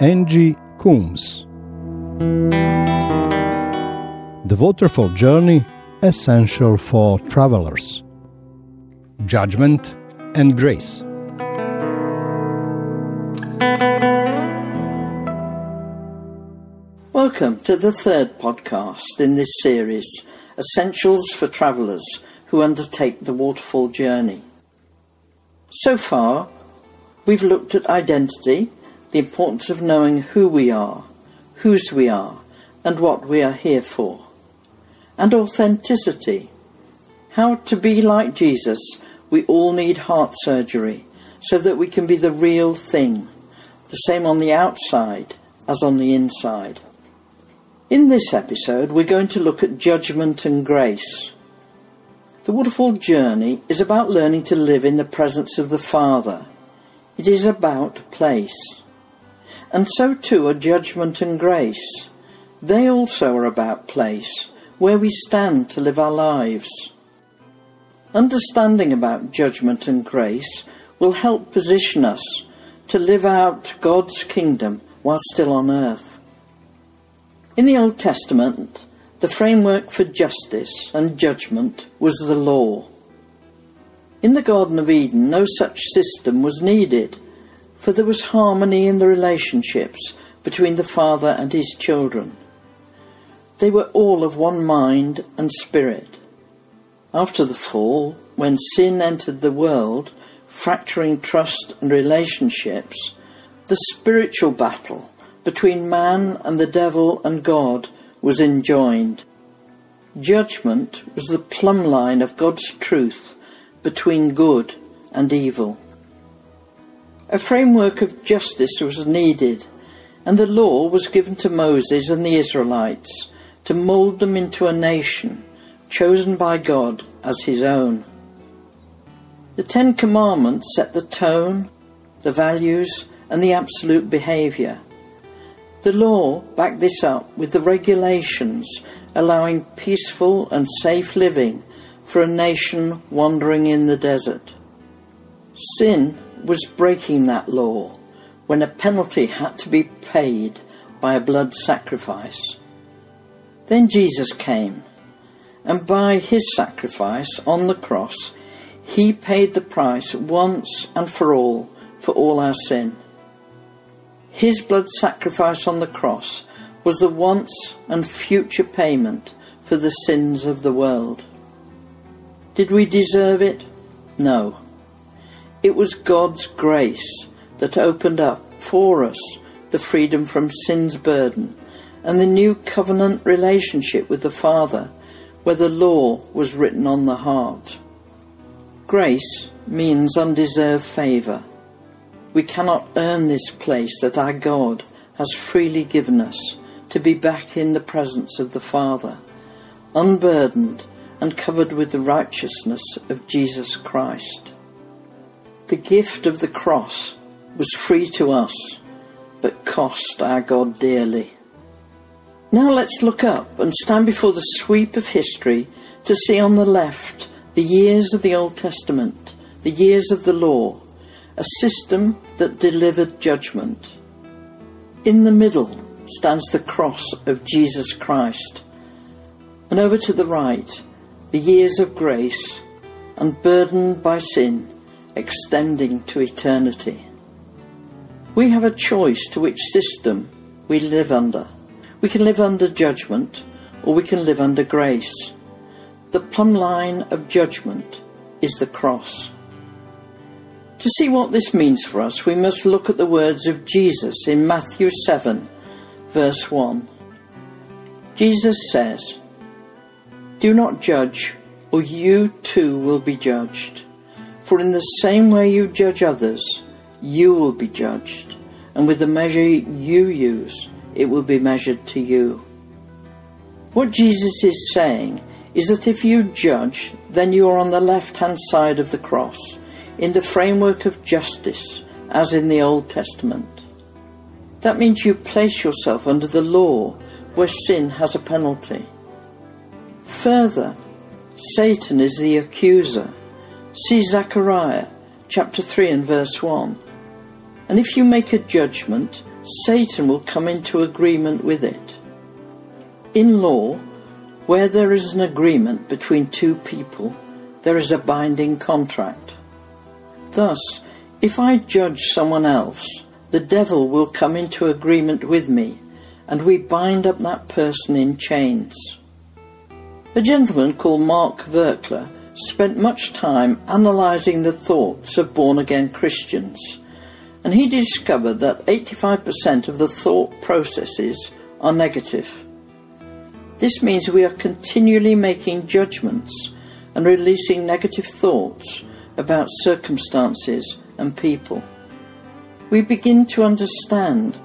Angie Coombs. The Waterfall Journey, essential for travelers. Judgment and grace. Welcome to the third podcast in this series, Essentials for Travelers who Undertake the Waterfall Journey. So far, we've looked at identity, the importance of knowing who we are, whose we are, and what we are here for, and authenticity, how to be like Jesus. We all need heart surgery so that we can be the real thing, the same on the outside as on the inside. In this episode, we're going to look at judgment and grace. The Waterfall Journey is about learning to live in the presence of the Father. It is about place. And so too are judgment and grace. They also are about place, where we stand to live our lives. Understanding about judgment and grace will help position us to live out God's kingdom while still on earth. In the Old Testament, the framework for justice and judgment was the law. In the Garden of Eden, no such system was needed, for there was harmony in the relationships between the Father and his children. They were all of one mind and spirit. After the fall, when sin entered the world, fracturing trust and relationships, the spiritual battle between man and the devil and God was enjoined. Judgment was the plumb line of God's truth between good and evil. A framework of justice was needed, and the law was given to Moses and the Israelites to mould them into a nation chosen by God as his own. The Ten Commandments set the tone, the values, and the absolute behaviour. The law backed this up with the regulations allowing peaceful and safe living for a nation wandering in the desert. Sin was breaking that law when a penalty had to be paid by a blood sacrifice. Then Jesus came, and by his sacrifice on the cross, he paid the price once and for all our sin. His blood sacrifice on the cross was the once and future payment for the sins of the world. Did we deserve it? No. It was God's grace that opened up for us the freedom from sin's burden and the new covenant relationship with the Father, where the law was written on the heart. Grace means undeserved favour. We cannot earn this place that our God has freely given us to be back in the presence of the Father, unburdened and covered with the righteousness of Jesus Christ. The gift of the cross was free to us, but cost our God dearly. Now let's look up and stand before the sweep of history to see on the left the years of the Old Testament, the years of the law, a system that delivered judgment. In the middle stands the cross of Jesus Christ, and over to the right, the years of grace, unburdened by sin, extending to eternity. We have a choice to which system we live under. We can live under judgment, or we can live under grace. The plumb line of judgment is the cross. To see what this means for us, we must look at the words of Jesus in Matthew 7, verse 1. Jesus says, "Do not judge, or you too will be judged. For in the same way you judge others, you will be judged. And with the measure you use, it will be measured to you." What Jesus is saying is that if you judge, then you are on the left-hand side of the cross, in the framework of justice, as in the Old Testament. That means you place yourself under the law, where sin has a penalty. Further, Satan is the accuser. See Zechariah chapter 3 and verse 1. And if you make a judgment, Satan will come into agreement with it. In law, where there is an agreement between two people, there is a binding contract. Thus, if I judge someone else, the devil will come into agreement with me, and we bind up that person in chains. A gentleman called Mark Verkler spent much time analysing the thoughts of born-again Christians, and he discovered that 85% of the thought processes are negative. This means we are continually making judgments and releasing negative thoughts about circumstances and people. We begin to understand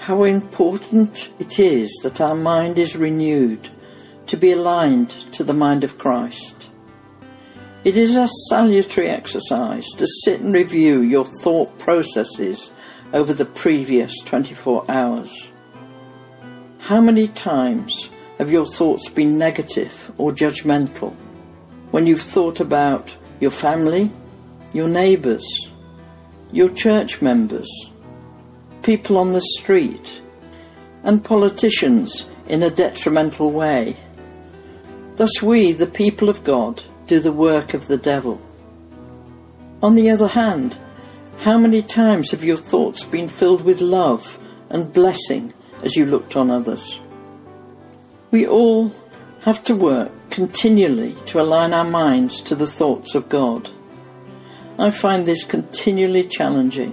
how important it is that our mind is renewed to be aligned to the mind of Christ. It is a salutary exercise to sit and review your thought processes over the previous 24 hours. How many times have your thoughts been negative or judgmental when you've thought about your family, your neighbours, your church members, people on the street, and politicians in a detrimental way? Thus we, the people of God, do the work of the devil. On the other hand, how many times have your thoughts been filled with love and blessing as you looked on others? We all have to work continually to align our minds to the thoughts of God. I find this continually challenging.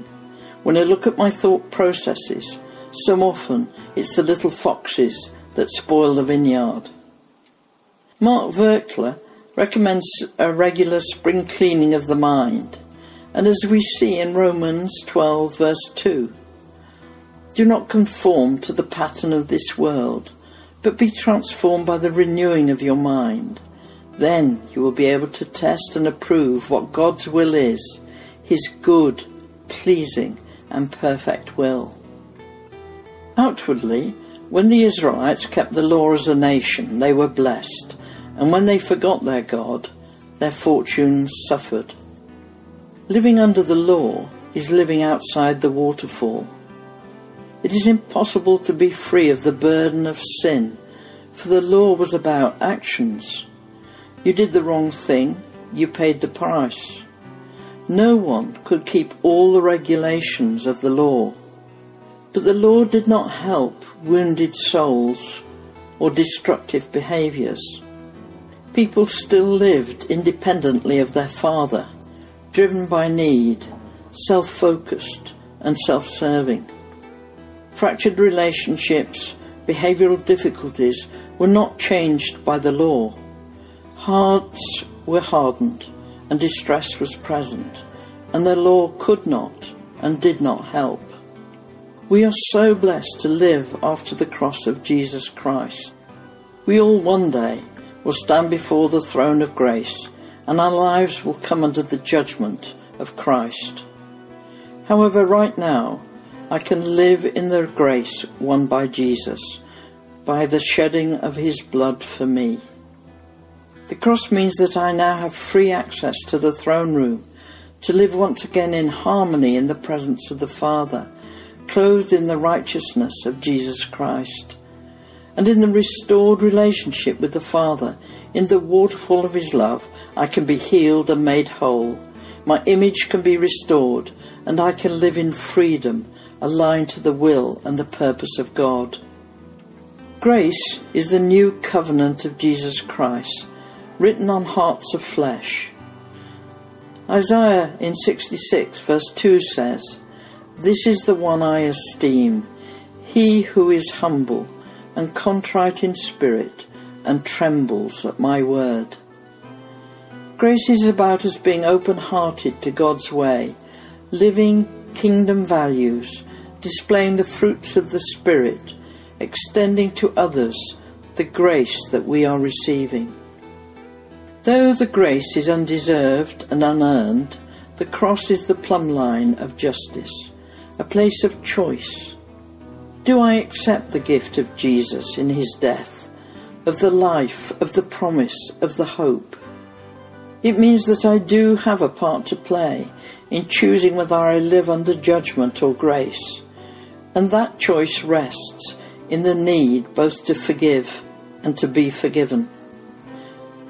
When I look at my thought processes, so often it's the little foxes that spoil the vineyard. Mark Verkler recommends a regular spring cleaning of the mind, and as we see in Romans 12 verse 2, do not conform to the pattern of this world, but be transformed by the renewing of your mind. Then you will be able to test and approve what God's will is, his good, pleasing and perfect will. Outwardly, when the Israelites kept the law as a nation, they were blessed, and when they forgot their God, their fortunes suffered. Living under the law is living outside the waterfall. It is impossible to be free of the burden of sin, for the law was about actions. You did the wrong thing, you paid the price. No one could keep all the regulations of the law. But the law did not help wounded souls or destructive behaviours. People still lived independently of their father, driven by need, self-focused and self-serving. Fractured relationships, behavioural difficulties were not changed by the law. Hearts were hardened and distress was present, and the law could not and did not help. We are so blessed to live after the cross of Jesus Christ. We all one day will stand before the throne of grace, and our lives will come under the judgment of Christ. However, right now, I can live in the grace won by Jesus, by the shedding of his blood for me. The cross means that I now have free access to the throne room, to live once again in harmony in the presence of the Father, clothed in the righteousness of Jesus Christ, and in the restored relationship with the Father, in the waterfall of his love, I can be healed and made whole. My image can be restored, and I can live in freedom, aligned to the will and the purpose of God. Grace is the new covenant of Jesus Christ, written on hearts of flesh. Isaiah in 66 verse 2 says, "This is the one I esteem, he who is humble and contrite in spirit, and trembles at my word." Grace is about us being open-hearted to God's way, living kingdom values, displaying the fruits of the Spirit, extending to others the grace that we are receiving. Though the grace is undeserved and unearned, the cross is the plumb line of justice, a place of choice. Do I accept the gift of Jesus in his death, of the life, of the promise, of the hope? It means that I do have a part to play in choosing whether I live under judgment or grace, And that choice rests in the need both to forgive and to be forgiven.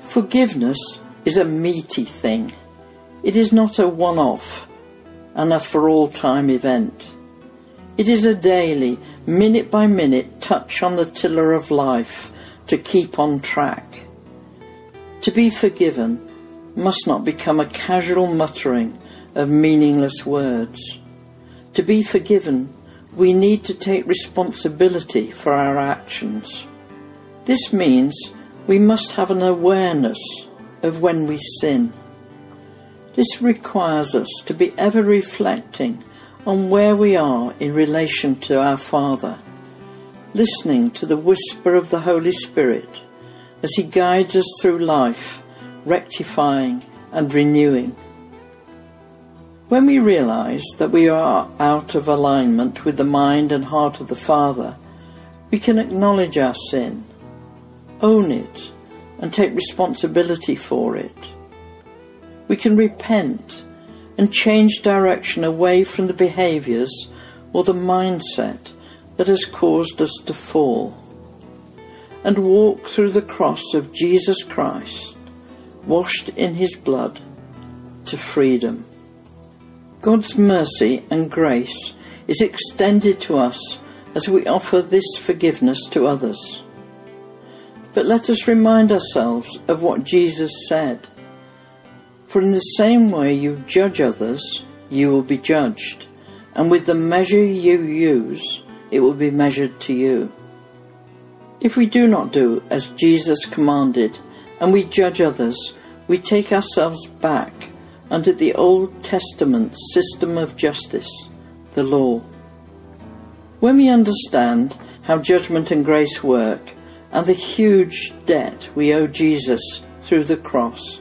Forgiveness is a meaty thing. It is not a one-off and a for-all-time event. It is a daily, minute-by-minute touch on the tiller of life to keep on track. To be forgiven must not become a casual muttering of meaningless words. To be forgiven, we need to take responsibility for our actions. This means we must have an awareness of when we sin. This requires us to be ever reflecting on where we are in relation to our Father, listening to the whisper of the Holy Spirit as He guides us through life, rectifying and renewing. When we realise that we are out of alignment with the mind and heart of the Father, we can acknowledge our sin, own it, and take responsibility for it. We can repent and change direction away from the behaviours or the mindset that has caused us to fall, and walk through the cross of Jesus Christ, washed in His blood, to freedom. God's mercy and grace is extended to us as we offer this forgiveness to others. But let us remind ourselves of what Jesus said. For in the same way you judge others, you will be judged, and with the measure you use, it will be measured to you. If we do not do as Jesus commanded, and we judge others, we take ourselves back under the Old Testament system of justice, the law. When we understand how judgment and grace work, and the huge debt we owe Jesus through the cross,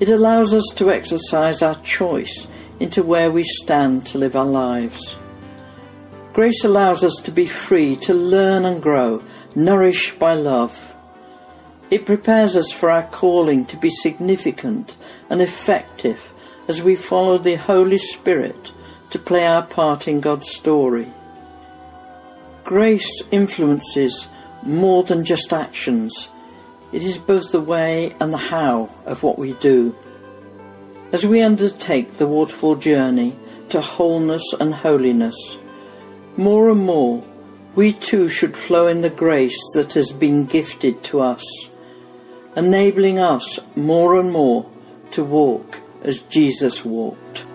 it allows us to exercise our choice into where we stand to live our lives. Grace allows us to be free to learn and grow, nourished by love. It prepares us for our calling to be significant and effective as we follow the Holy Spirit to play our part in God's story. Grace influences more than just actions. It is both the way and the how of what we do. As we undertake the waterfall journey to wholeness and holiness, more and more we too should flow in the grace that has been gifted to us, enabling us more and more to walk as Jesus walked.